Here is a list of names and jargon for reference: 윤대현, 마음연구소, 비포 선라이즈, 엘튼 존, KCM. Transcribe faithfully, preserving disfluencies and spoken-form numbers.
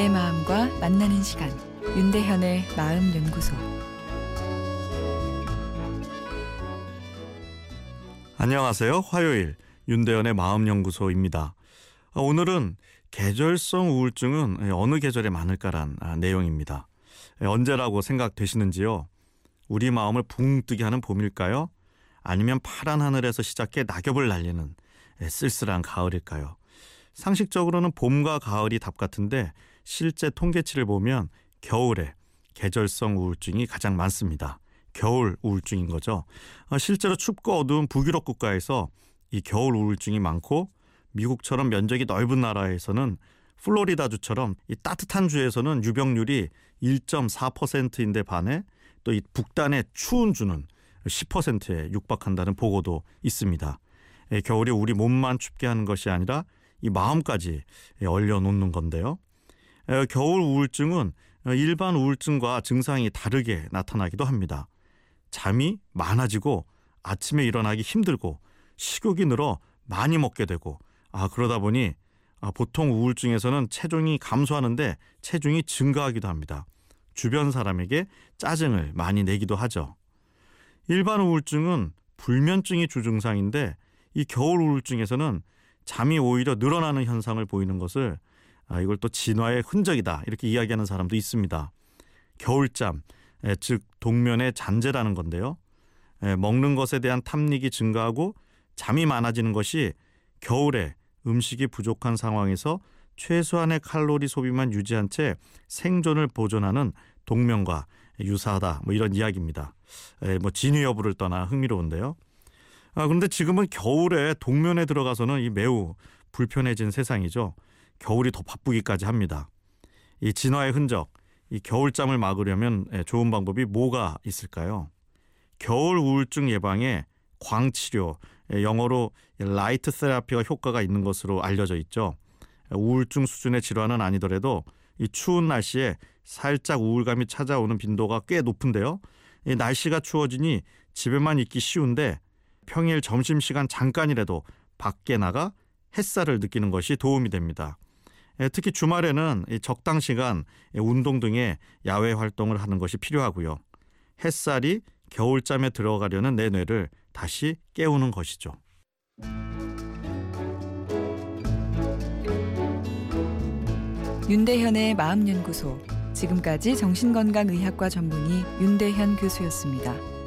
내 마음과 만나는 시간, 윤대현의 마음연구소. 안녕하세요. 화요일 윤대현의 마음연구소입니다. 오늘은 계절성 우울증은 어느 계절에 많을까란 내용입니다. 언제라고 생각되시는지요? 우리 마음을 붕 뜨게 하는 봄일까요? 아니면 파란 하늘에서 시작해 낙엽을 날리는 쓸쓸한 가을일까요? 상식적으로는 봄과 가을이 답 같은데 실제 통계치를 보면 겨울에 계절성 우울증이 가장 많습니다. 겨울 우울증인 거죠. 실제로 춥고 어두운 북유럽 국가에서 이 겨울 우울증이 많고, 미국처럼 면적이 넓은 나라에서는 플로리다주처럼 이 따뜻한 주에서는 유병률이 일 점 사 퍼센트인데 반해 또 이 북단의 추운 주는 십 퍼센트에 육박한다는 보고도 있습니다. 겨울이 우리 몸만 춥게 하는 것이 아니라 이 마음까지 얼려놓는 건데요. 겨울 우울증은 일반 우울증과 증상이 다르게 나타나기도 합니다. 잠이 많아지고 아침에 일어나기 힘들고 식욕이 늘어 많이 먹게 되고, 아 그러다 보니 보통 우울증에서는 체중이 감소하는데 체중이 증가하기도 합니다. 주변 사람에게 짜증을 많이 내기도 하죠. 일반 우울증은 불면증이 주증상인데, 이 겨울 우울증에서는 잠이 오히려 늘어나는 현상을 보이는 것을, 아, 이걸 또 진화의 흔적이다 이렇게 이야기하는 사람도 있습니다. 겨울잠, 에, 즉 동면의 잔재라는 건데요. 에, 먹는 것에 대한 탐닉이 증가하고 잠이 많아지는 것이 겨울에 음식이 부족한 상황에서 최소한의 칼로리 소비만 유지한 채 생존을 보존하는 동면과 유사하다, 뭐 이런 이야기입니다. 에, 뭐 진위 여부를 떠나 흥미로운데요. 아, 그런데 지금은 겨울에 동면에 들어가서는 이 매우 불편해진 세상이죠. 겨울이 더 바쁘기까지 합니다. 이 진화의 흔적, 이 겨울잠을 막으려면 좋은 방법이 뭐가 있을까요? 겨울 우울증 예방에 광치료, 영어로 라이트 테라피가 효과가 있는 것으로 알려져 있죠. 우울증 수준의 질환은 아니더라도 이 추운 날씨에 살짝 우울감이 찾아오는 빈도가 꽤 높은데요. 이 날씨가 추워지니 집에만 있기 쉬운데, 평일 점심시간 잠깐이라도 밖에 나가 햇살을 느끼는 것이 도움이 됩니다. 특히 주말에는 적당 시간 운동 등의 야외 활동을 하는 것이 필요하고요. 햇살이 겨울잠에 들어가려는 내 뇌를 다시 깨우는 것이죠. 윤대현의 마음연구소. 지금까지 정신건강의학과 전문의 윤대현 교수였습니다.